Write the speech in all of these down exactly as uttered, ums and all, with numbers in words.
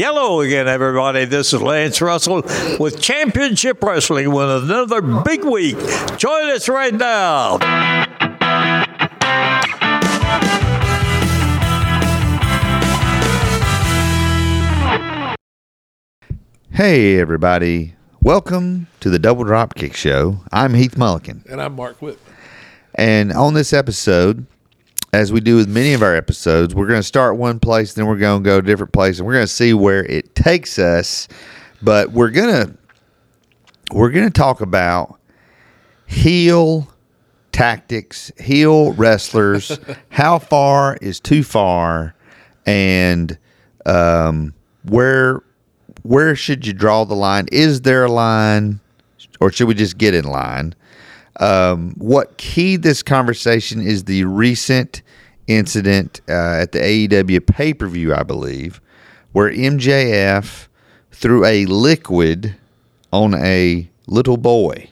Hello again, everybody. This is Lance Russell with Championship Wrestling with another big week. Join us right now. Hey, everybody. Welcome to the Double Dropkick Show. I'm Heath Mulligan. And I'm Mark Whitman. And on this episode, as we do with many of our episodes, we're going to start one place, then we're going to go to a different place, and we're going to see where it takes us. But we're going to we're going to talk about heel tactics, heel wrestlers, how far is too far, and um, where where should you draw the line? Is there a line, or should we just get in line? Um, what keyed this conversation is the recent incident uh, at the A E W pay-per-view, I believe, where M J F threw a liquid on a little boy.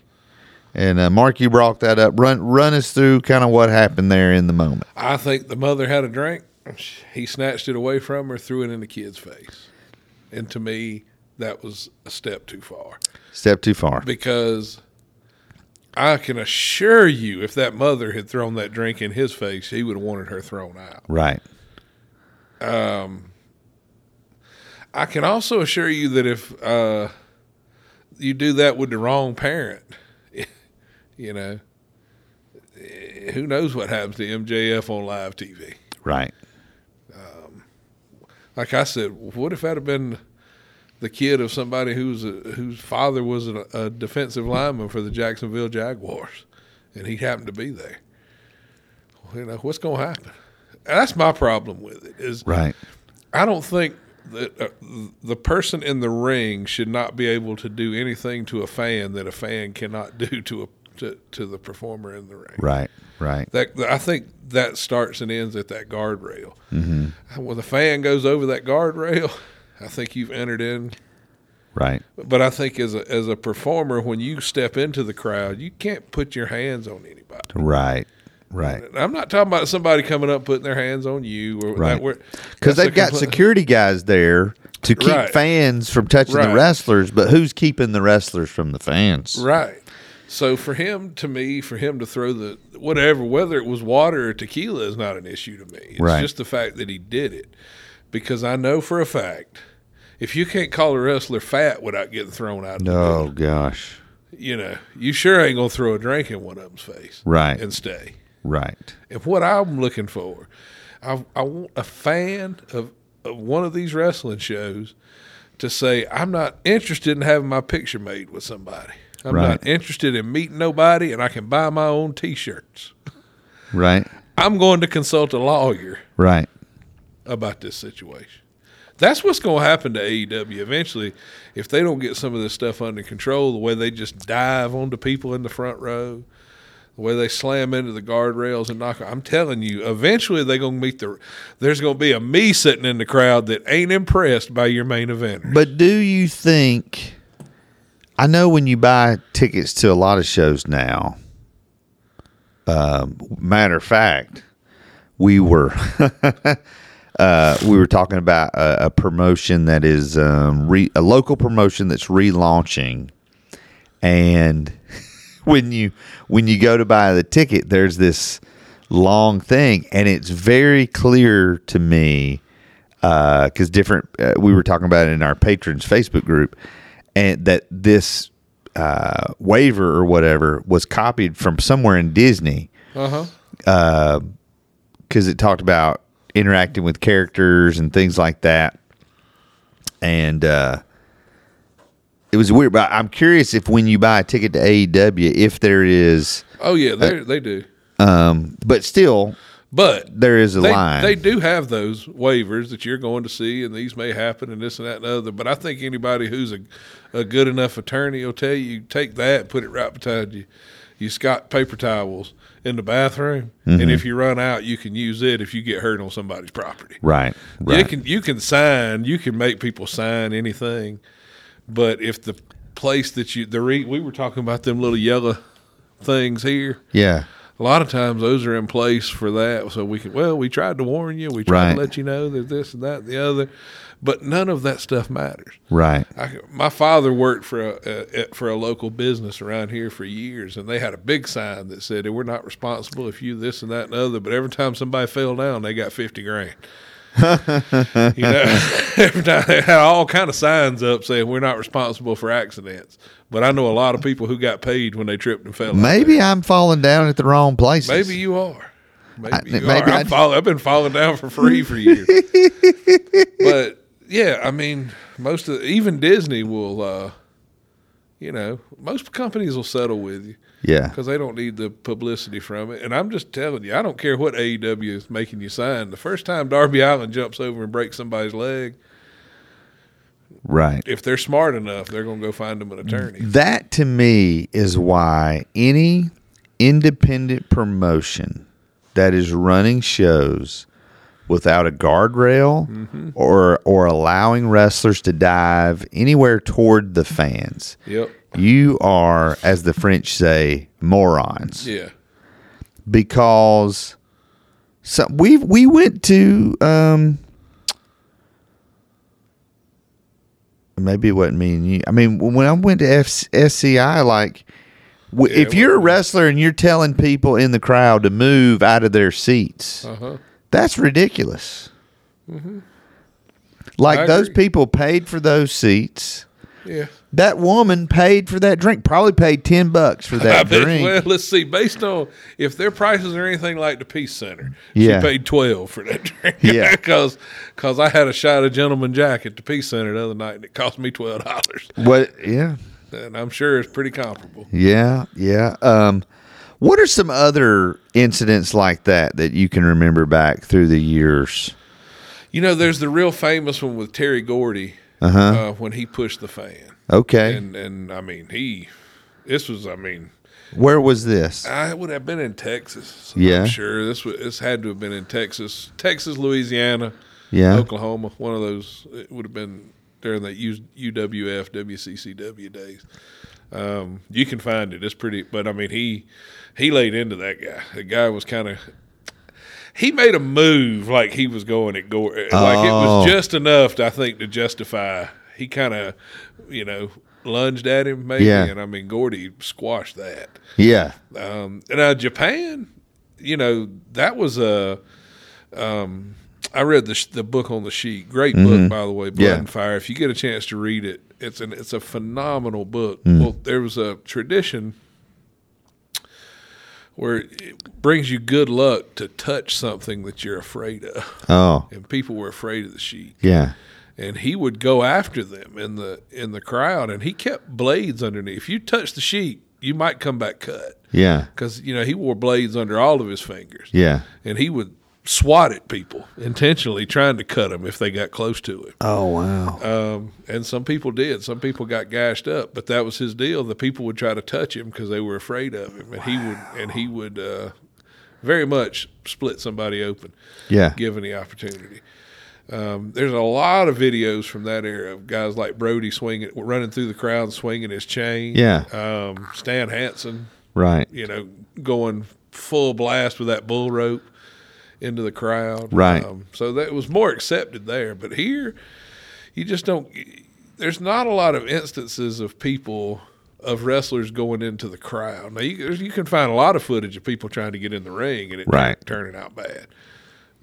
And uh, Mark, you brought that up. Run, run us through kind of what happened there in the moment. I think the mother had a drink. He snatched it away from her, threw it in the kid's face. And to me, that was a step too far. Step too far. Because I can assure you, if that mother had thrown that drink in his face, he would have wanted her thrown out. Right. Um, I can also assure you that if uh, you do that with the wrong parent, you know, who knows what happens to M J F on live T V. Right. Um, like I said, what if that had been the kid of somebody who's a, whose father was a, a defensive lineman for the Jacksonville Jaguars, and he happened to be there? You know, what's going to happen? And that's my problem with it. Is right. I don't think that uh, the person in the ring should not be able to do anything to a fan that a fan cannot do to a to, to the performer in the ring. Right, right. That I think that starts and ends at that guardrail. Mm-hmm. When the fan goes over that guardrail, I think you've entered in. Right. But I think as a as a performer, when you step into the crowd, you can't put your hands on anybody. Right, right. I'm not talking about somebody coming up putting their hands on you. Or right. Because they've got compl- security guys there to keep right. fans from touching right. the wrestlers, but who's keeping the wrestlers from the fans? Right. So for him, to me, for him to throw the whatever, whether it was water or tequila, is not an issue to me. It's right. just the fact that he did it. Because I know for a fact, if you can't call a wrestler fat without getting thrown out of the Oh, bed, gosh. You know, you sure ain't going to throw a drink in one of them's face. Right. And stay. Right. And what I'm looking for, I, I want a fan of, of one of these wrestling shows to say, I'm not interested in having my picture made with somebody. I'm right. not interested in meeting nobody, and I can buy my own T-shirts. Right. I'm going to consult a lawyer. Right. About this situation. That's what's going to happen to A E W eventually if they don't get some of this stuff under control, the way they just dive onto people in the front row, the way they slam into the guardrails and knock. I'm telling you, eventually they're going to meet the – there's going to be a me sitting in the crowd that ain't impressed by your main eventers. But do you think – I know when you buy tickets to a lot of shows now, uh, matter of fact, we were – Uh, we were talking about a, a promotion that is um, re, a local promotion that's relaunching, and when you when you go to buy the ticket, there's this long thing, and it's very clear to me because uh, different. Uh, we were talking about it in our patrons Facebook group, and that this uh, waiver or whatever was copied from somewhere in Disney, uh-huh. uh, because it talked about interacting with characters and things like that. And uh, it was weird, but I'm curious if when you buy a ticket to A E W, if there is... Oh, yeah, a, they do. Um, but still, but there is a they, line. They do have those waivers that you're going to see, and these may happen, and this and that and the other. But I think anybody who's a, a good enough attorney will tell you, take that, put it right beside you. You Scott paper towels in the bathroom, mm-hmm. and if you run out, you can use it if you get hurt on somebody's property. Right, right. You can you can sign, you can make people sign anything, but if the place that you the re, we were talking about them little yellow things here, yeah, a lot of times those are in place for that. So we can well, we tried to warn you, we tried right. to let you know that this and that and the other, but none of that stuff matters. Right. I, my father worked for a, a for a local business around here for years, and they had a big sign that said, "We're not responsible if you this and that and other." But every time somebody fell down, they got fifty grand. You know, every time they had all kind of signs up saying we're not responsible for accidents. But I know a lot of people who got paid when they tripped and fell. Maybe I'm falling down at the wrong places. Maybe you are. Maybe I, you maybe are. I'm fall, I've been falling down for free for years. But yeah, I mean, most of even Disney will, uh, you know, most companies will settle with you. Yeah, because they don't need the publicity from it. And I'm just telling you, I don't care what A E W is making you sign. The first time Darby Allin jumps over and breaks somebody's leg, right? If they're smart enough, they're going to go find them an attorney. That, to me, is why any independent promotion that is running shows without a guardrail mm-hmm. or or allowing wrestlers to dive anywhere toward the fans. Yep. You are, as the French say, morons. Yeah. Because so we we went to um, maybe it wasn't me and you. I mean, when I went to F S C I, like w- yeah, if you're a wrestler and you're telling people in the crowd to move out of their seats, uh-huh. that's ridiculous. Mm-hmm. Like I those agree. People paid for those seats. Yeah. That woman paid for that drink, probably paid ten bucks for that I bet, drink. Well, let's see. Based on if their prices are anything like the Peace Center, yeah. she paid twelve for that drink. Yeah. Because I had a shot of Gentleman Jack at the Peace Center the other night, and it cost me twelve dollars. What? Yeah. And I'm sure it's pretty comparable. Yeah, yeah. Um, what are some other incidents like that that you can remember back through the years? You know, there's the real famous one with Terry Gordy. Uh-huh. Uh, when he pushed the fan. Okay. And, and I mean, he, this was, I mean. Where was this? I would have been in Texas. Yeah. I'm sure. This was, this had to have been in Texas. Texas, Louisiana. Yeah. Oklahoma. One of those, it would have been during the U W F, W C C W days. Um, you can find it. It's pretty, but I mean, he, he laid into that guy. The guy was kind of. He made a move like he was going at Gore. Like oh. It was just enough, to, I think, to justify. He kind of, you know, lunged at him maybe. Yeah. And, I mean, Gordy squashed that. Yeah. Um, and uh, Japan, you know, that was a um, – I read the the book on the sheet. Great book, mm-hmm. by the way, Blood yeah. and Fire. If you get a chance to read it, it's an it's a phenomenal book. Mm. Well, there was a tradition – where it brings you good luck to touch something that you're afraid of. Oh. And people were afraid of the sheet. Yeah. And he would go after them in the in the crowd, and he kept blades underneath. If you touch the sheet, you might come back cut. Yeah. Because, you know, he wore blades under all of his fingers. Yeah. And he would swat at people intentionally trying to cut them if they got close to him. Oh, wow. Um, and some people did. Some people got gashed up, but that was his deal. The people would try to touch him because they were afraid of him, and wow. he would and he would uh, very much split somebody open yeah. given the opportunity. Um, there's a lot of videos from that era of guys like Brody swinging, running through the crowd and swinging his chain. Yeah. Um, Stan Hansen. Right. You know, going full blast with that bull rope into the crowd. Right. Um, so that was more accepted there. But here, you just don't – there's not a lot of instances of people, of wrestlers going into the crowd. Now, you, you can find a lot of footage of people trying to get in the ring and it right. turning out bad.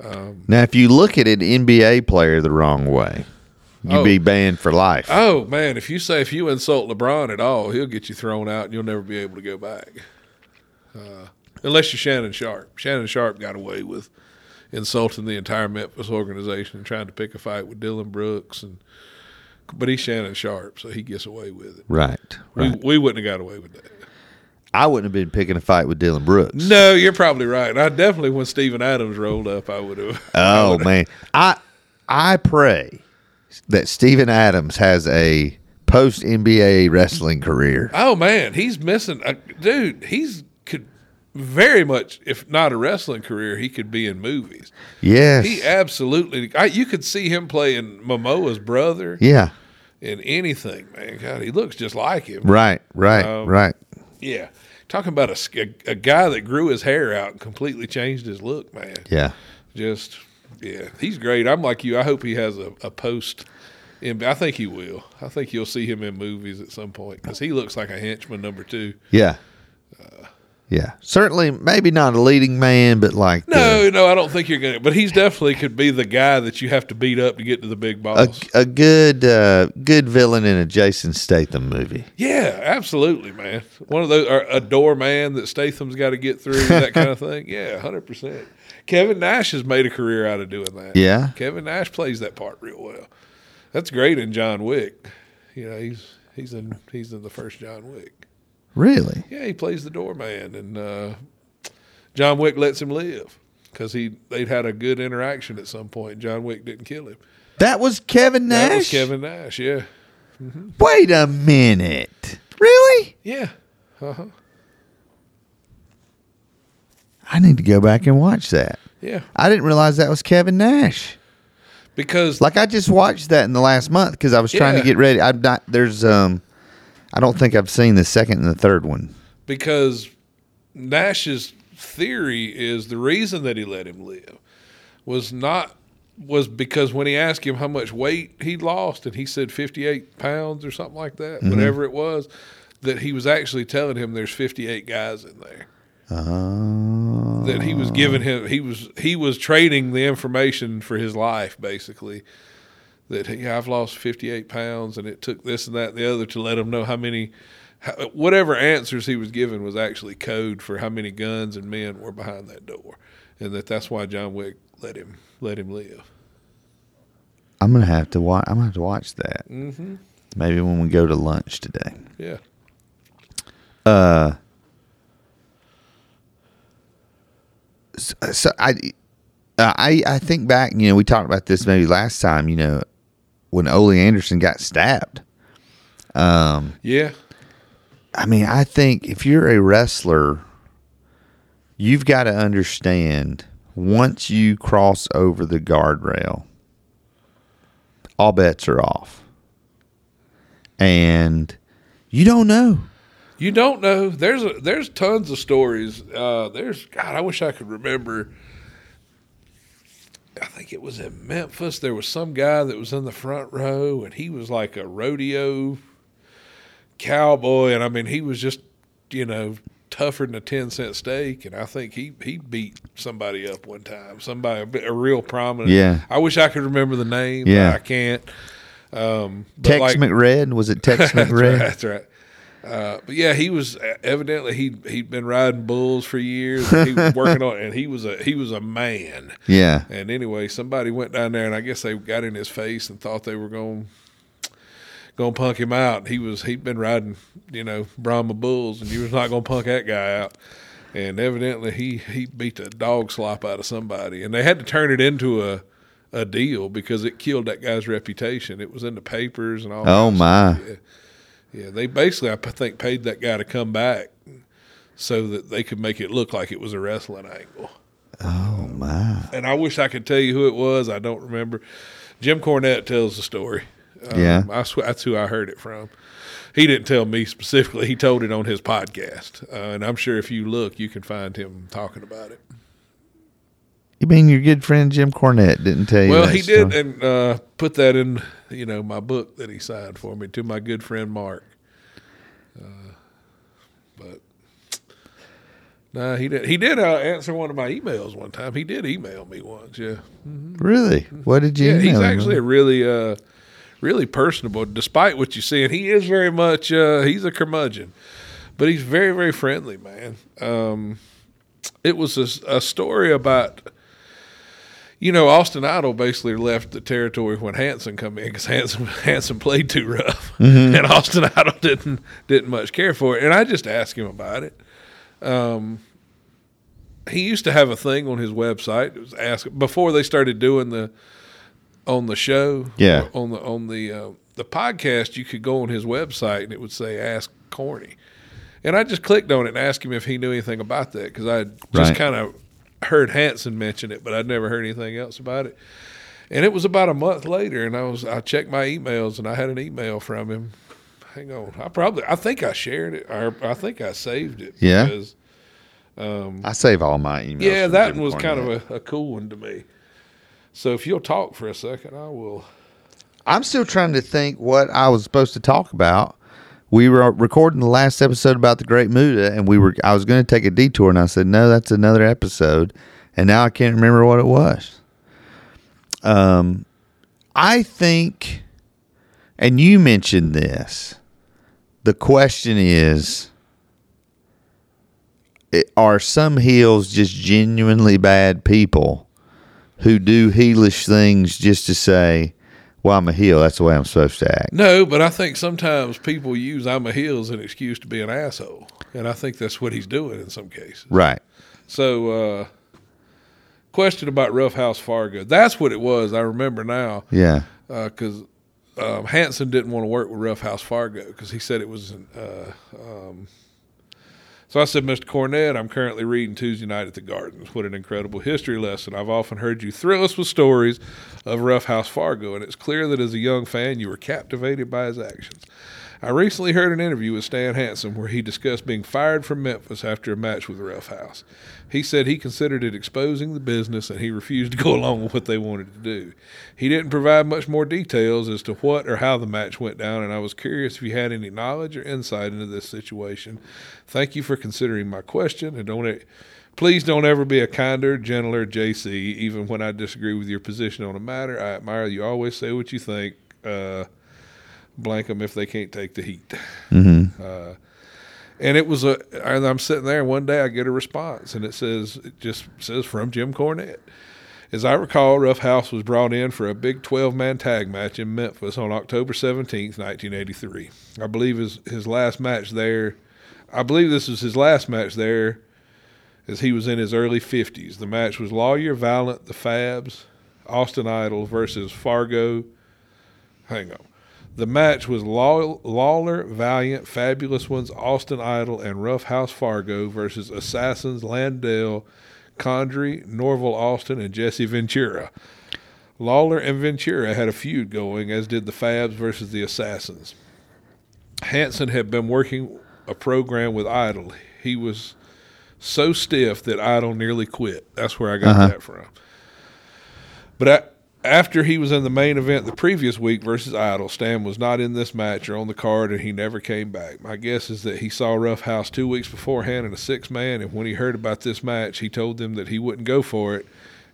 Um, now, if you look at an N B A player the wrong way, you'd oh, be banned for life. Oh, man, if you say if you insult LeBron at all, he'll get you thrown out and you'll never be able to go back. Uh, unless you're Shannon Sharpe. Shannon Sharpe got away with insulting the entire Memphis organization and trying to pick a fight with Dillon Brooks, and but he's Shannon Sharpe, so he gets away with it. Right, right. We, we wouldn't have got away with that. I wouldn't have been picking a fight with Dillon Brooks. No, you're probably right. I definitely, when Steven Adams rolled up, I would have. Oh I man, I I pray that Steven Adams has a post N B A wrestling career. Oh man, he's missing, a, dude. He's could. Very much, if not a wrestling career, he could be in movies. Yes. He absolutely – you could see him playing Momoa's brother. Yeah. In anything, man. God, he looks just like him. Right, right, um, right. Yeah. Talking about a, a, a guy that grew his hair out and completely changed his look, man. Yeah. Just – Yeah, he's great. I'm like you. I hope he has a, a post. In, I think he will. I think you'll see him in movies at some point because he looks like a henchman number two. Yeah. Uh, yeah. Certainly, maybe not a leading man, but like. No, the, no, I don't think you're going to. But he's definitely could be the guy that you have to beat up to get to the big boss. A, a good uh, good villain in a Jason Statham movie. Yeah, absolutely, man. One of those, or a doorman that Statham's got to get through, that kind of thing. Yeah, one hundred percent. Kevin Nash has made a career out of doing that. Yeah. Kevin Nash plays that part real well. That's great in John Wick. You know, he's he's in he's in the first John Wick. Really? Yeah, he plays the doorman, and uh, John Wick lets him live because he they'd had a good interaction at some point. John Wick didn't kill him. That was Kevin Nash? That was Kevin Nash, yeah. Mm-hmm. Wait a minute. Really? Yeah. Uh-huh. I need to go back and watch that. Yeah. I didn't realize that was Kevin Nash. Because like I just watched that in the last month because I was trying yeah. to get ready. I'm not there's um I don't think I've seen the second and the third one. Because Nash's theory is the reason that he let him live was not was because when he asked him how much weight he lost and he said fifty-eight pounds or something like that, mm-hmm. whatever it was, that he was actually telling him there's fifty-eight guys in there. Oh. That he was giving him, he was he was trading the information for his life, basically. That he, I've lost fifty-eight pounds, and it took this and that and the other to let him know how many, how, whatever answers he was given was actually code for how many guns and men were behind that door, and that that's why John Wick let him let him live. I'm gonna have to watch. I'm gonna have to watch that. Mm-hmm. Maybe when we go to lunch today. Yeah. Uh. So, so I, uh, I, I think back. You know, we talked about this maybe last time. You know, when Ole Anderson got stabbed. Um, yeah. I mean, I think if you're a wrestler, you've got to understand once you cross over the guardrail, all bets are off, and you don't know. You don't know. There's a, there's tons of stories. Uh, there's God. I wish I could remember. I think it was in Memphis. There was some guy that was in the front row, and he was like a rodeo cowboy. And I mean, he was just, you know, tougher than a ten cent steak. And I think he, he beat somebody up one time. Somebody a real prominent. Yeah. I wish I could remember the name. Yeah. But I can't. Um, but Tex like, McRed was it Tex McRed? That's right. That's right. Uh, but yeah, he was evidently he he'd been riding bulls for years. And he was working on, and he was a he was a man. Yeah. And anyway, somebody went down there, and I guess they got in his face and thought they were going going to punk him out. He was he'd been riding, you know, Brahma bulls, and you was not going to punk that guy out. And evidently, he he beat the dog slop out of somebody, and they had to turn it into a a deal because it killed that guy's reputation. It was in the papers and all. Oh that my. Stuff. Yeah. Yeah, they basically, I think, paid that guy to come back so that they could make it look like it was a wrestling angle. Oh, my. And I wish I could tell you who it was. I don't remember. Jim Cornette tells the story. Um, yeah. I swear, that's who I heard it from. He didn't tell me specifically. He told it on his podcast. Uh, and I'm sure if you look, you can find him talking about it. You mean your good friend Jim Cornette didn't tell you Well, that he story. Did, and uh, put that in, you know, my book that he signed for me to my good friend Mark. Uh, but no, nah, he did. He did uh, answer one of my emails one time. He did email me once. Yeah, mm-hmm. Really? What did you? Yeah, email he's actually him? a really, uh, really personable. Despite what you see, and he is very much. Uh, he's a curmudgeon, but he's very, very friendly, man. Um, it was a, a story about. You know, Austin Idol basically left the territory when Hansen come in because Hansen, Hansen played too rough, mm-hmm. and Austin Idol didn't didn't much care for it. And I just asked him about it. Um, he used to have a thing on his website. It was ask before they started doing the on the show. Yeah, on the on the uh, the podcast, you could go on his website and it would say "Ask Corny," and I just clicked on it and asked him if he knew anything about that because I had just right. kind of. heard Hansen mention it, but I'd never heard anything else about it. And it was about a month later, and I was I checked my emails, and I had an email from him. Hang on, I probably I think I shared it, or I think I saved it. Yeah, because, um, I save all my emails. Yeah, that one was kind of a, a cool one to me. So if you'll talk for a second, I will. I'm still trying to think what I was supposed to talk about. We were recording the last episode about the Great Muta, and we were I was going to take a detour, and I said, no, that's another episode. And now I can't remember what it was. Um, I think, and you mentioned this, the question is, are some heels just genuinely bad people who do heelish things just to say, well, I'm a heel, that's the way I'm supposed to act? No, but I think sometimes people use I'm a heel as an excuse to be an asshole. And I think that's what he's doing in some cases. Right. So, uh, question about Rough House Fargo. That's what it was. I remember now. Yeah. Because uh, um, Hansen didn't want to work with Rough House Fargo because he said it was uh, – um, so I said, Mister Cornette, I'm currently reading Tuesday Night at the Gardens. What an incredible history lesson. I've often heard you thrill us with stories of Rough House Fargo, and it's clear that as a young fan, you were captivated by his actions. I recently heard an interview with Stan Hansen where he discussed being fired from Memphis after a match with Rough House. He said he considered it exposing the business, and he refused to go along with what they wanted to do. He didn't provide much more details as to what or how the match went down, and I was curious if you had any knowledge or insight into this situation. Thank you for considering my question, and don't it, please don't ever be a kinder, gentler J C, even when I disagree with your position on a matter. I admire you always say what you think. Uh, blank them if they can't take the heat. Mm-hmm. Uh, And it was a, and I'm sitting there, and one day I get a response, and it says, it just says from Jim Cornette. As I recall, Rough House was brought in for a big twelve-man tag match in Memphis on October seventeenth, nineteen eighty-three. I believe his, his last match there, I believe this was his last match there as he was in his early fifties. The match was Lawyer, Violent, The Fabs, Austin Idol versus Fargo. Hang on. The match was Lawler, Valiant, Fabulous Ones, Austin Idol, and Rough House Fargo versus Assassins, Landell, Condrey, Norval Austin, and Jesse Ventura. Lawler and Ventura had a feud going, as did the Fabs versus the Assassins. Hansen had been working a program with Idol. He was so stiff that Idol nearly quit. That's where I got uh-huh. that from. But I... After he was in the main event the previous week versus Idol, Stan was not in this match or on the card, and he never came back. My guess is that he saw Rough House two weeks beforehand in a six-man, and when he heard about this match, he told them that he wouldn't go for it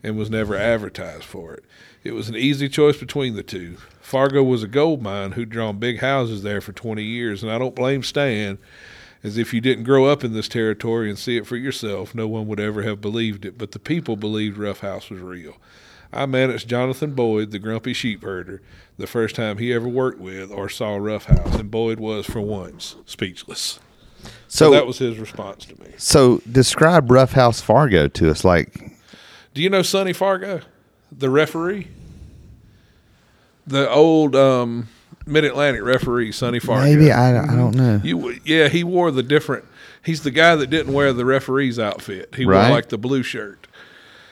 and was never advertised for it. It was an easy choice between the two. Fargo was a gold mine who'd drawn big houses there for twenty years, and I don't blame Stan, as if you didn't grow up in this territory and see it for yourself, no one would ever have believed it, but the people believed Rough House was real. I managed Jonathan Boyd, the grumpy sheep herder, the first time he ever worked with or saw Rough House, and Boyd was, for once, speechless. So, so that was his response to me. So describe Rough House Fargo to us. Like, do you know Sonny Fargo, the referee? The old um, Mid-Atlantic referee, Sonny Fargo. Maybe, I, I don't know. You, yeah, he wore the different – he's the guy that didn't wear the referee's outfit. He right. wore, like, the blue shirt.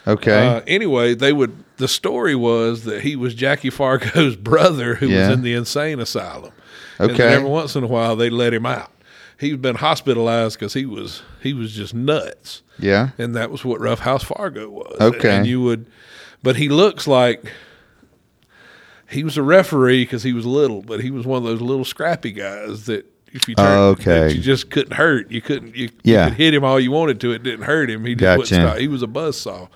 Okay. Uh, anyway, they would. The story was that he was Jackie Fargo's brother who yeah. was in the insane asylum. Okay. And every once in a while, they let him out. He'd been hospitalized because he was he was just nuts. Yeah. And that was what Rough House Fargo was. Okay. And you would, but he looks like he was a referee because he was little, but he was one of those little scrappy guys that if you turned, oh, okay. that you just couldn't hurt. You couldn't. You, yeah. you could hit him all you wanted to. It didn't hurt him. He just gotcha. wouldn't stop. He was a buzzsaw.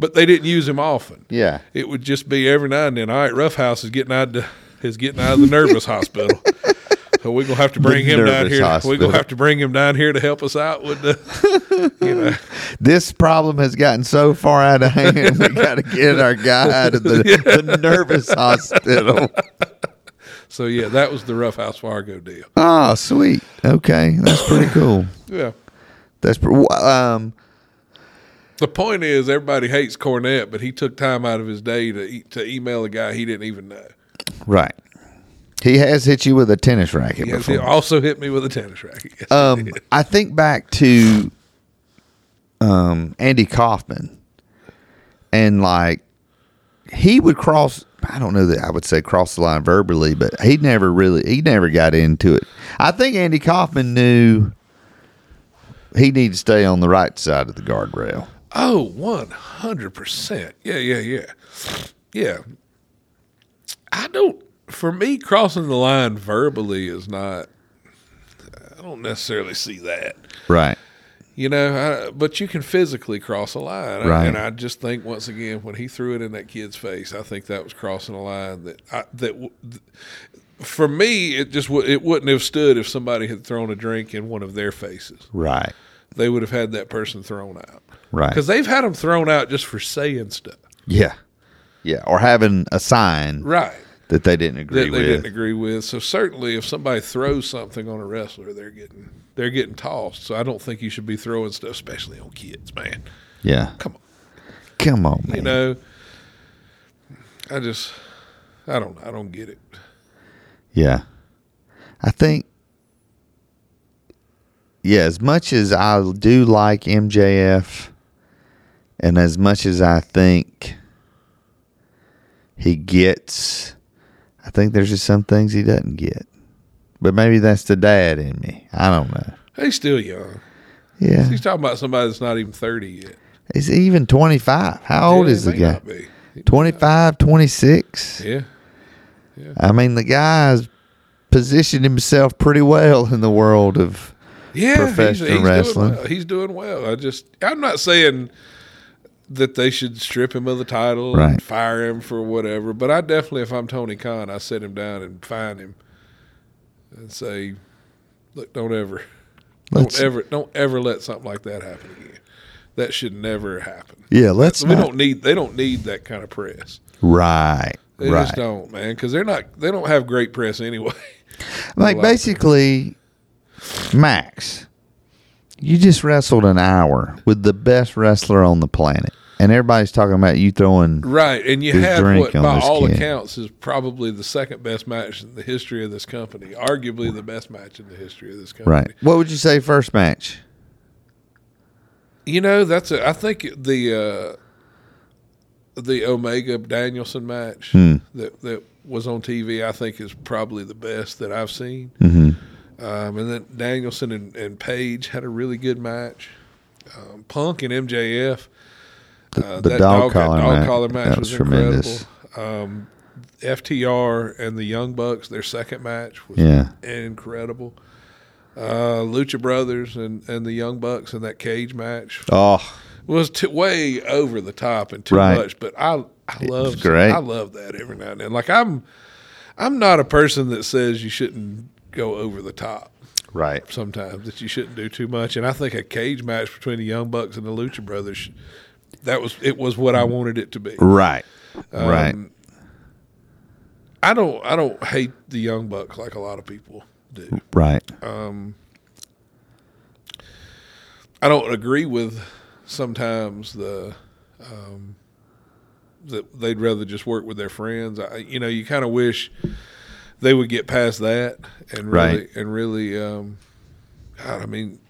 But they didn't use him often. Yeah, it would just be every now and then. All right, Rough House is getting out. To, is getting out of the nervous hospital. So we're gonna have to bring the him down here. Hospital. We're gonna have to bring him down here to help us out with the. You know. This problem has gotten so far out of hand. We got to get our guy out of the, yeah. the nervous hospital. So yeah, that was the Rough House Fargo deal. Oh, sweet. Okay, that's pretty cool. Yeah, that's pre- um. The point is, everybody hates Cornette, but he took time out of his day to e- to email a guy he didn't even know. Right. He has hit you with a tennis racket yes, before. He also hit me with a tennis racket. Yes, um, I think back to um, Andy Kaufman, and like he would cross. I don't know that I would say cross the line verbally, but he never really he never got into it. I think Andy Kaufman knew he needed to stay on the right side of the guardrail. Oh, one hundred percent. Yeah, yeah, yeah. Yeah. I don't, for me, crossing the line verbally is not, I don't necessarily see that. Right. You know, I, but you can physically cross a line. Right. And I just think, once again, when he threw it in that kid's face, I think that was crossing a line that, I, that for me, it just it wouldn't have stood if somebody had thrown a drink in one of their faces. Right. They would have had that person thrown out. Right. Because they've had them thrown out just for saying stuff. Yeah. Yeah. Or having a sign. Right. That they didn't agree that with. That they didn't agree with. So certainly if somebody throws something on a wrestler, they're getting they're getting tossed. So I don't think you should be throwing stuff, especially on kids, man. Yeah. Come on. Come on, man. You know, I just, I don't, I don't get it. Yeah. I think, yeah, as much as I do like M J F and as much as I think he gets, I think there's just some things he doesn't get. But maybe that's the dad in me. I don't know. He's still young. Yeah. He's talking about somebody that's not even thirty yet. He's even twenty-five. How old yeah, is the guy? twenty-five, twenty-six? Yeah. yeah. I mean, the guy's positioned himself pretty well in the world of yeah, professional he's, he's wrestling. Doing well. He's doing well. I just, I'm not saying that they should strip him of the title right. and fire him for whatever. But I definitely, if I'm Tony Khan, I sit him down and find him and say, look, don't ever, let's, don't ever, don't ever let something like that happen again. That should never happen. Yeah, let's. We not, don't need. They don't need that kind of press. Right. They right. just don't, man, because they're not. They don't have great press anyway. Like basically, Max, you just wrestled an hour with the best wrestler on the planet, and everybody's talking about you throwing right. And you have what, by all kid. accounts, is probably the second best match in the history of this company, arguably the best match in the history of this company. Right? What would you say first match? You know, that's a, I think the uh, the Omega Danielson match hmm. that that was on T V, I think, is probably the best that I've seen. Mm-hmm. Um, and then Danielson and, and Paige had a really good match. Um, Punk and M J F. Uh, the, the that dog, dog collar, dog collar match, match was, was incredible. Um, F T R and the Young Bucks, their second match was yeah. incredible. Uh, Lucha Brothers and, and the Young Bucks and that cage match oh. was too, way over the top and too right. much. But I I love great. I love that every now and then. Like I'm I'm not a person that says you shouldn't go over the top right sometimes, that you shouldn't do too much, and I think a cage match between the Young Bucks and the Lucha Brothers, that was it was what I wanted it to be. Right um, right I don't I don't hate the Young Bucks like a lot of people do. Right um I don't agree with sometimes the um that they'd rather just work with their friends. I, you know you kind of wish they would get past that and really, right. and really, um, God, I mean,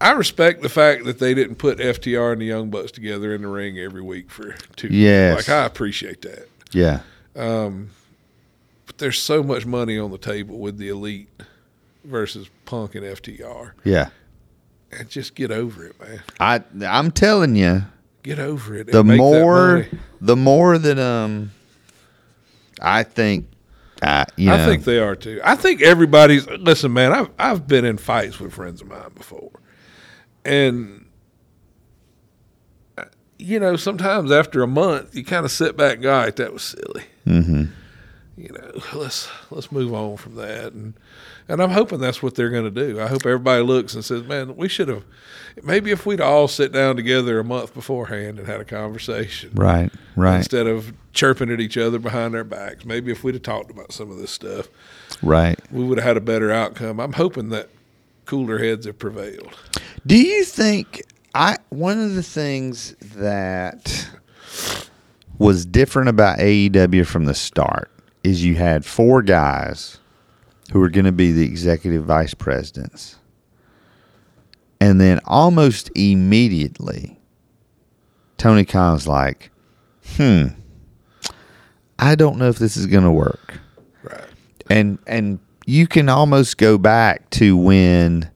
I respect the fact that they didn't put F T R and the Young Bucks together in the ring every week for two years. Like, I appreciate that. Yeah. Um, but there's so much money on the table with the Elite versus Punk and F T R. Yeah. And just get over it, man. I, I'm telling you. Get over it. The more, the more that, um, I think, uh, you know. I think they are too. I think everybody's. Listen, man, I've I've been in fights with friends of mine before, and you know, sometimes after a month, you kind of sit back and go, all right, that was silly. Mm-hmm. You know, let's let's move on from that, and and I'm hoping that's what they're going to do. I hope everybody looks and says, man, we should have. Maybe if we'd all sit down together a month beforehand and had a conversation, right, right, instead of chirping at each other behind our backs. Maybe if we'd have talked about some of this stuff, right, we would have had a better outcome. I'm hoping that cooler heads have prevailed. Do you think I? One of the things that was different about A E W from the start is you had four guys who were going to be the executive vice presidents. And then almost immediately, Tony Khan's like, hmm, I don't know if this is going to work. Right. And and you can almost go back to when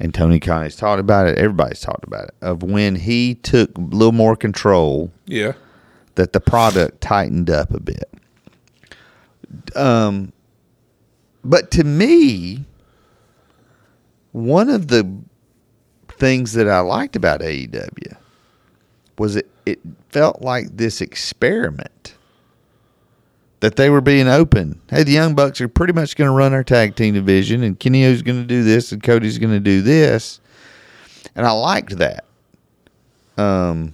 and Tony Khan has talked about it, everybody's talked about it, of when he took a little more control, yeah, that the product tightened up a bit. Um, but to me, one of the things that I liked about A E W was it, it felt like this experiment that they were being open. Hey, the Young Bucks are pretty much going to run our tag team division, and Kenyo's going to do this, and Cody's going to do this. And I liked that. Um,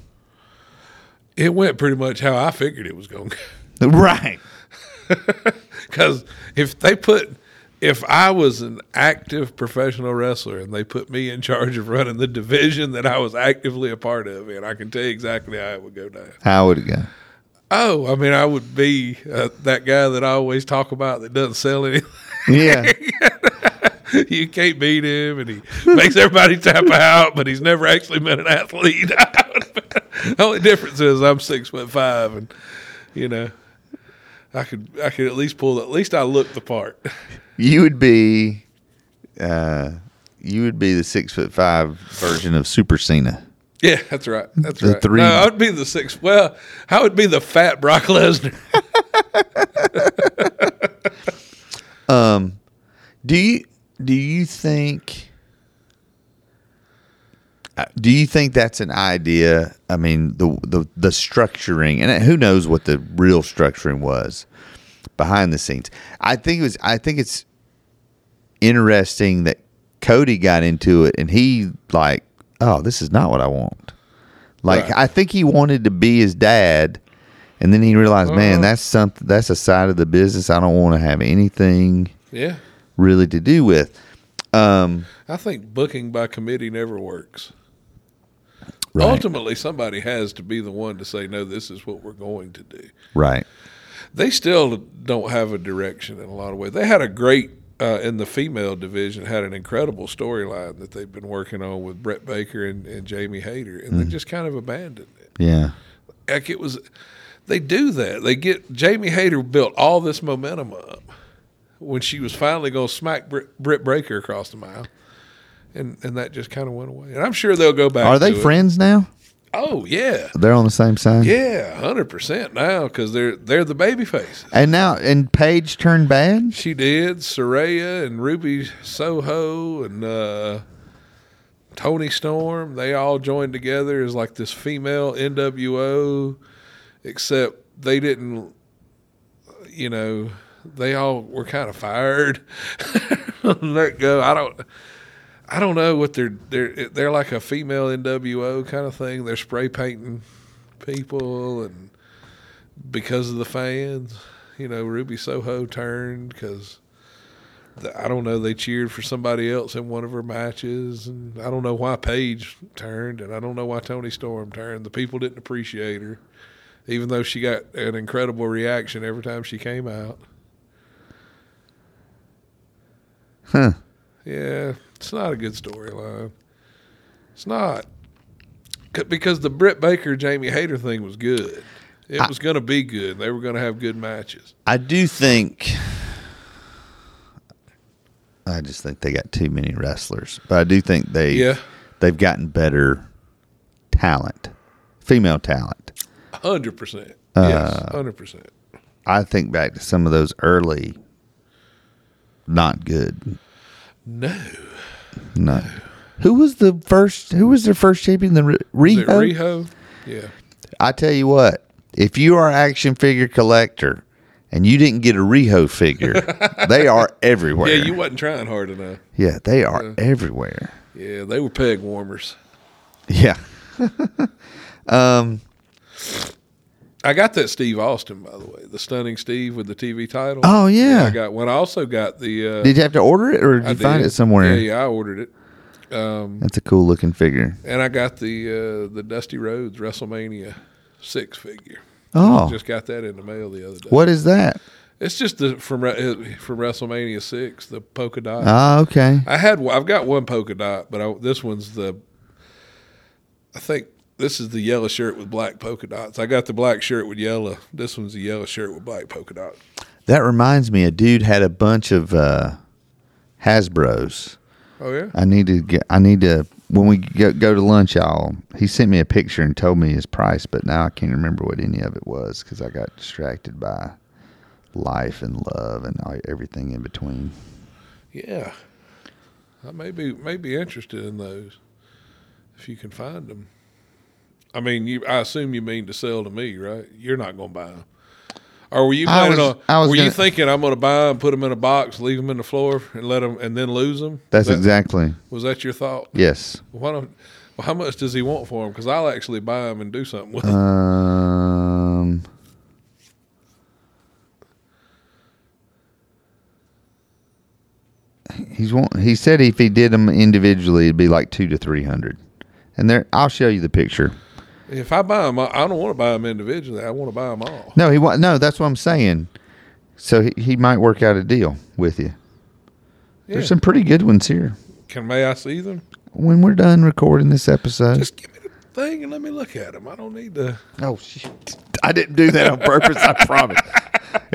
It went pretty much how I figured it was going to go. Right. Because if they put, if I was an active professional wrestler and they put me in charge of running the division that I was actively a part of, and I can tell you exactly how it would go down. How would it go? Oh, I mean, I would be uh, that guy that I always talk about that doesn't sell anything. Yeah. You can't beat him, and he makes everybody tap out, but he's never actually been an athlete. The only difference is I'm six foot five, and you know, I could I could at least pull. At least I looked the part. You would be, uh, you would be the six foot five version of Super Cena. Yeah, that's right. That's the right. Three. No, I would be the six. Well, I would be the fat Brock Lesnar. um, do you do you think? Do you think that's an idea? I mean, the, the the structuring, and who knows what the real structuring was behind the scenes. I think it was. I think it's interesting that Cody got into it, and he like, oh, this is not what I want. Like, right. I think he wanted to be his dad, and then he realized, uh-huh. man, that's something. That's a side of the business I don't want to have anything. Yeah. Really to do with. Um, I think booking by committee never works. Right. Ultimately, somebody has to be the one to say, no, this is what we're going to do. Right. They still don't have a direction in a lot of ways. They had a great, uh, in the female division, had an incredible storyline that they've been working on with Britt Baker and, and Jamie Hayter, and mm. they just kind of abandoned it. Yeah. Like it was, they do that. They get, Jamie Hayter built all this momentum up when she was finally going to smack Britt, Britt Baker across the mouth. And and that just kind of went away. And I'm sure they'll go back. Are they to friends it. now? Oh, yeah. They're on the same side? Yeah, one hundred percent now because they're they're the baby faces. And now, and Paige turned bad? She did. Saraya and Ruby Soho and uh, Toni Storm, they all joined together as like this female N W O, except they didn't, you know, they all were kind of fired. Let go. I don't. I don't know what they're they're they're like a female N W O kind of thing. They're spray painting people, and because of the fans, you know, Ruby Soho turned because I don't know they cheered for somebody else in one of her matches, and I don't know why Paige turned, and I don't know why Toni Storm turned. The people didn't appreciate her, even though she got an incredible reaction every time she came out. Huh. Yeah, it's not a good storyline. It's not. C- because the Britt Baker-Jamie Hayter thing was good. It I, was going to be good. They were going to have good matches. I do think – I just think they got too many wrestlers. But I do think they, yeah. they've gotten better talent, female talent. one hundred percent. Uh, yes, one hundred percent. I think back to some of those early – Not good. No. No. Who was the first? Who was their first champion? The Riho. Was it Riho? Yeah. I tell you what. If you are an action figure collector and you didn't get a Riho figure, they are everywhere. Yeah, you wasn't trying hard enough. Yeah, they are yeah. everywhere. Yeah, they were peg warmers. Yeah. um. I got that Steve Austin, by the way, the stunning Steve with the T V title. Oh yeah, and I got one. I also got the. Uh, did you have to order it, or did I you did. find it somewhere? Yeah, yeah, I ordered it. Um, That's a cool looking figure. And I got the uh, the Dusty Rhodes WrestleMania six figure. Oh, I just got that in the mail the other day. What is that? It's just the from from WrestleMania six, the polka dot. Oh, okay. I had I've got one polka dot, but I, this one's the. I think. This is the yellow shirt with black polka dots. I got the black shirt with yellow. This one's the yellow shirt with black polka dots. That reminds me, a dude had a bunch of uh, Hasbros, Oh yeah. I need to get. I need to. When we go, go to lunch, y'all, he sent me a picture and told me his price, but now I can't remember what any of it was because I got distracted by life and love and all, everything in between. Yeah, I may be, may be interested in those if you can find them. I mean, you, I assume you mean to sell to me, right? You're not going to buy them. Or were you planning was, on, were gonna, you thinking I'm going to buy them, put them in a box, leave them in the floor, and let them, and then lose them? That's that, exactly. Was that your thought? Yes. Why don't? Well, how much does he want for them? Because I'll actually buy them and do something with them. Um. He's want. He said if he did them individually, it'd be like two to three hundred. And there, I'll show you the picture. If I buy them, I don't want to buy them individually. I want to buy them all. No, he wa- no, that's what I'm saying. So he, he might work out a deal with you. Yeah. There's some pretty good ones here. Can may I see them? When we're done recording this episode. Just give me the thing and let me look at them. I don't need to. Oh, shit. I didn't do that on purpose, I promise.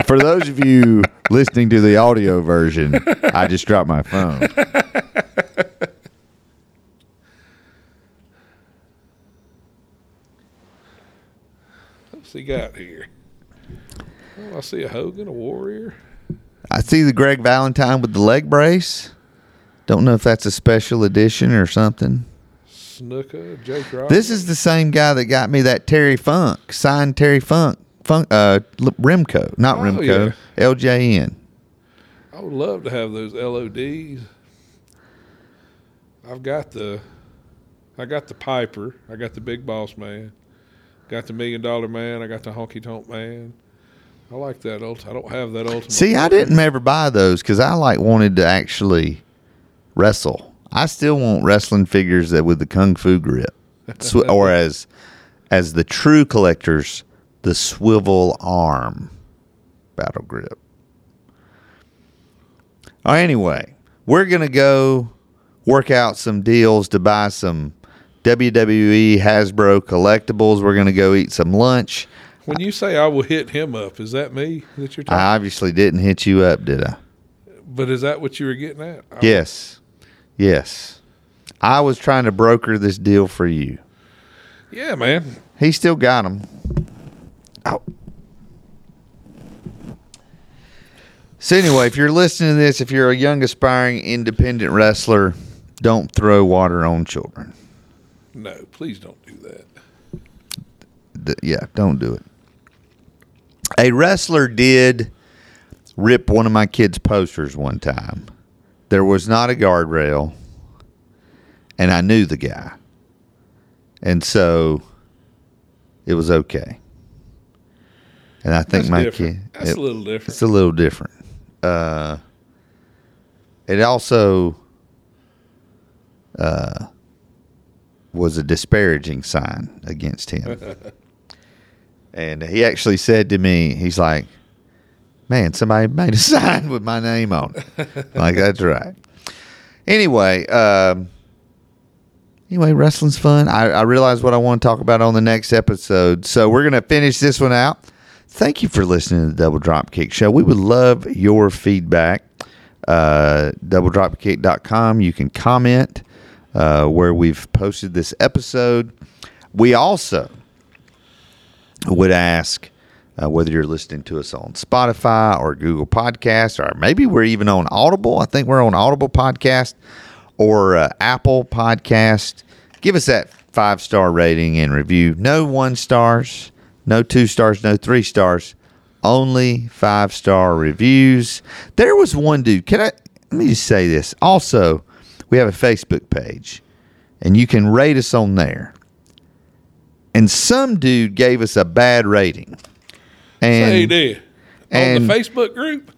For those of you listening to the audio version, I just dropped my phone. He got here. Oh, I see a Hogan, a Warrior. I see the Greg Valentine with the leg brace. Don't know if that's a special edition or something. Snuka, Jake Roberts. This is the same guy that got me that Terry Funk, signed Terry Funk, Funk uh, Remco, not oh, Remco, yeah. L J N. I would love to have those L O Ds. I've got the, I got the Piper. I got the Big Boss Man. Got the Million Dollar Man. I got the Honky Tonk Man. I like that. Ult- I don't have that ultimate. See, I didn't ever buy those because I like wanted to actually wrestle. I still want wrestling figures that with the Kung Fu grip, Sw- or as as the true collectors, the swivel arm battle grip. All right, anyway, we're going to go work out some deals to buy some W W E Hasbro collectibles. We're going to go eat some lunch. When you say I will hit him up, is that me that you're talking I obviously didn't hit you up, did I? But is that what you were getting at? I yes. Was... Yes. I was trying to broker this deal for you. Yeah, man. He still got them. Oh. So anyway, if you're listening to this, if you're a young aspiring independent wrestler, don't throw water on children. No, please don't do that. The, yeah, don't do it. A wrestler did rip one of my kids' posters one time. There was not a guardrail, and I knew the guy. And so it was okay. And I think That's my different. kid... That's it, a little different. It's a little different. Uh, it also... Uh, was a disparaging sign against him. And he actually said to me, he's like, man, somebody made a sign with my name on it. Like, that's right. Anyway, um, anyway, wrestling's fun. I, I realize what I want to talk about on the next episode. So we're going to finish this one out. Thank you for listening to the Double Dropkick Show. We would love your feedback. Uh, double dropkick dot com. You can comment. Uh, where we've posted this episode. We also would ask uh, whether you're listening to us on Spotify or Google Podcasts, or maybe we're even on Audible. I think we're on Audible Podcast or uh, Apple Podcast. Give us that five-star rating and review. No one stars, no two stars, no three stars, only five-star reviews. There was one dude. Can I? Let me just say this. Also, we have a Facebook page, and you can rate us on there. And some dude gave us a bad rating. And, Say he did. And, on the Facebook group?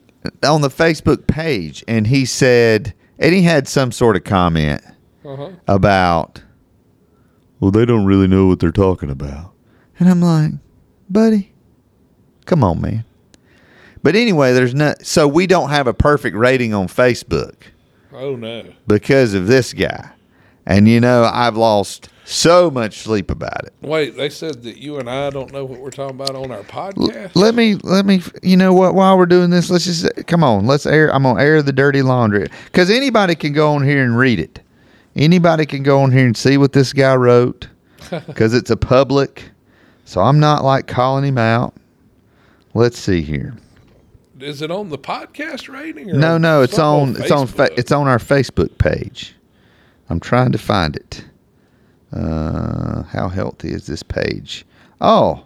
On the Facebook page. And he said, and he had some sort of comment uh-huh. about, well, they don't really know what they're talking about. And I'm like, buddy, come on, man. But anyway, there's no, so we don't have a perfect rating on Facebook. Oh, no. Because of this guy. And, you know, I've lost so much sleep about it. Wait, they said that you and I don't know what we're talking about on our podcast? L- let me, let me, you know what, while we're doing this, let's just, come on, let's air, I'm going to air the dirty laundry. Because anybody can go on here and read it. Anybody can go on here and see what this guy wrote. Because it's a public, so I'm not like calling him out. Let's see here. Is it on the podcast rating? Or no, no, it's on, on it's on fa- it's on our Facebook page. I'm trying to find it. Uh, how healthy is this page? Oh,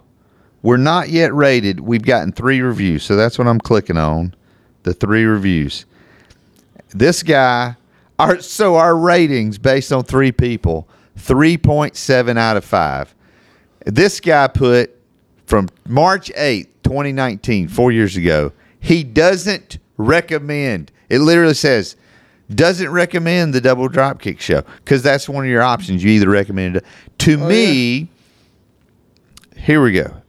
we're not yet rated. We've gotten three reviews, so that's what I'm clicking on. The three reviews. This guy, our so our ratings based on three people, three point seven out of five. This guy put from March eighth, twenty nineteen, four years ago. He doesn't recommend. It literally says, doesn't recommend the Double Dropkick Show, because that's one of your options. You either recommend it. To oh, me, yeah. Here we go.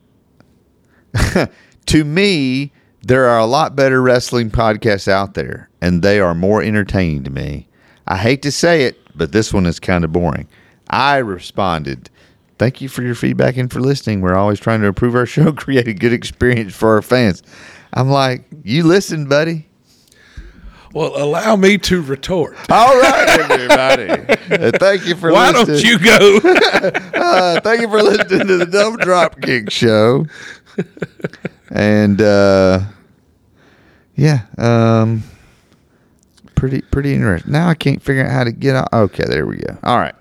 To me, there are a lot better wrestling podcasts out there, and they are more entertaining to me. I hate to say it, but this one is kind of boring. I responded, thank you for your feedback and for listening. We're always trying to improve our show, create a good experience for our fans. I'm like, you listen, buddy. Well, allow me to retort. All right, everybody. uh, thank you for Why listening. Why don't you go? uh, thank you for listening to the Dumb Dropkick Show. And, uh, yeah, um, pretty pretty interesting. Now I can't figure out how to get out. Okay, there we go. All right.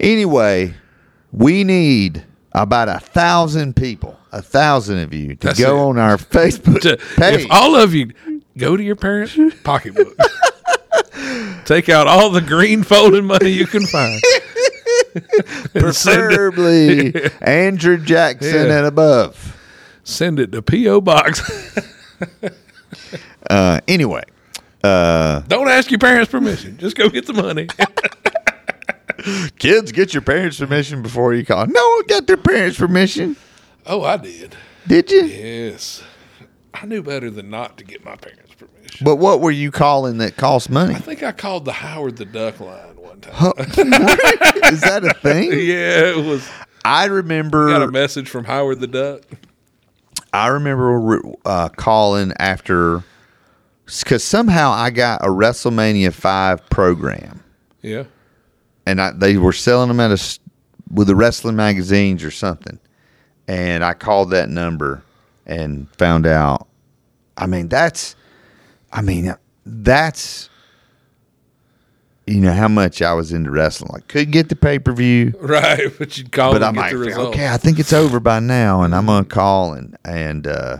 Anyway, we need about a thousand people, a thousand of you, to That's go it. on our Facebook to, page. If all of you go to your parents' pocketbook, take out all the green folding money you can find. Preferably Andrew Jackson yeah. and above. Send it to P O Box. uh, anyway. Uh, Don't ask your parents' permission. Just go get the money. Kids, get your parents' permission before you call. No one got their parents' permission. Oh, I did. Did you? Yes. I knew better than not to get my parents' permission. But what were you calling that cost money? I think I called the Howard the Duck line one time. Huh? Is that a thing? Yeah, it was. I remember. Got a message from Howard the Duck. I remember uh, calling after, because somehow I got a WrestleMania five program. Yeah. And I, they were selling them at a, with the wrestling magazines or something. And I called that number and found out. I mean, that's, I mean, that's, you know, how much I was into wrestling. Like, couldn't get the pay-per-view. Right, but you'd call but and I'm get like, the results. Okay, I think it's over by now, and I'm going to call. And, and uh,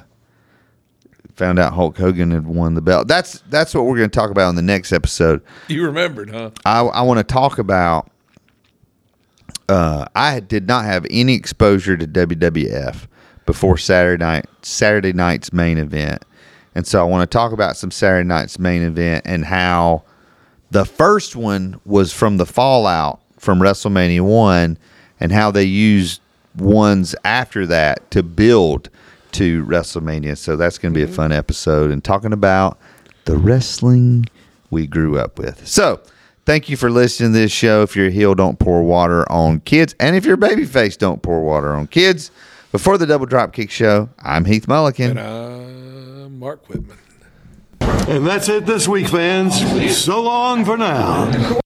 found out Hulk Hogan had won the belt. That's that's what we're going to talk about in the next episode. You remembered, huh? I, I want to talk about, uh, I did not have any exposure to W W F before Saturday night, Saturday night's main event. And so I want to talk about some Saturday night's main event and how the first one was from the fallout from WrestleMania one and how they used ones after that to build to WrestleMania. So that's going to be a fun episode and talking about the wrestling we grew up with. So thank you for listening to this show. If you're a heel, don't pour water on kids. And if you're a babyface, don't pour water on kids. Before the Double Dropkick Show, I'm Heath Mulligan. And I'm Mark Whitman. And that's it this week, fans. So long for now.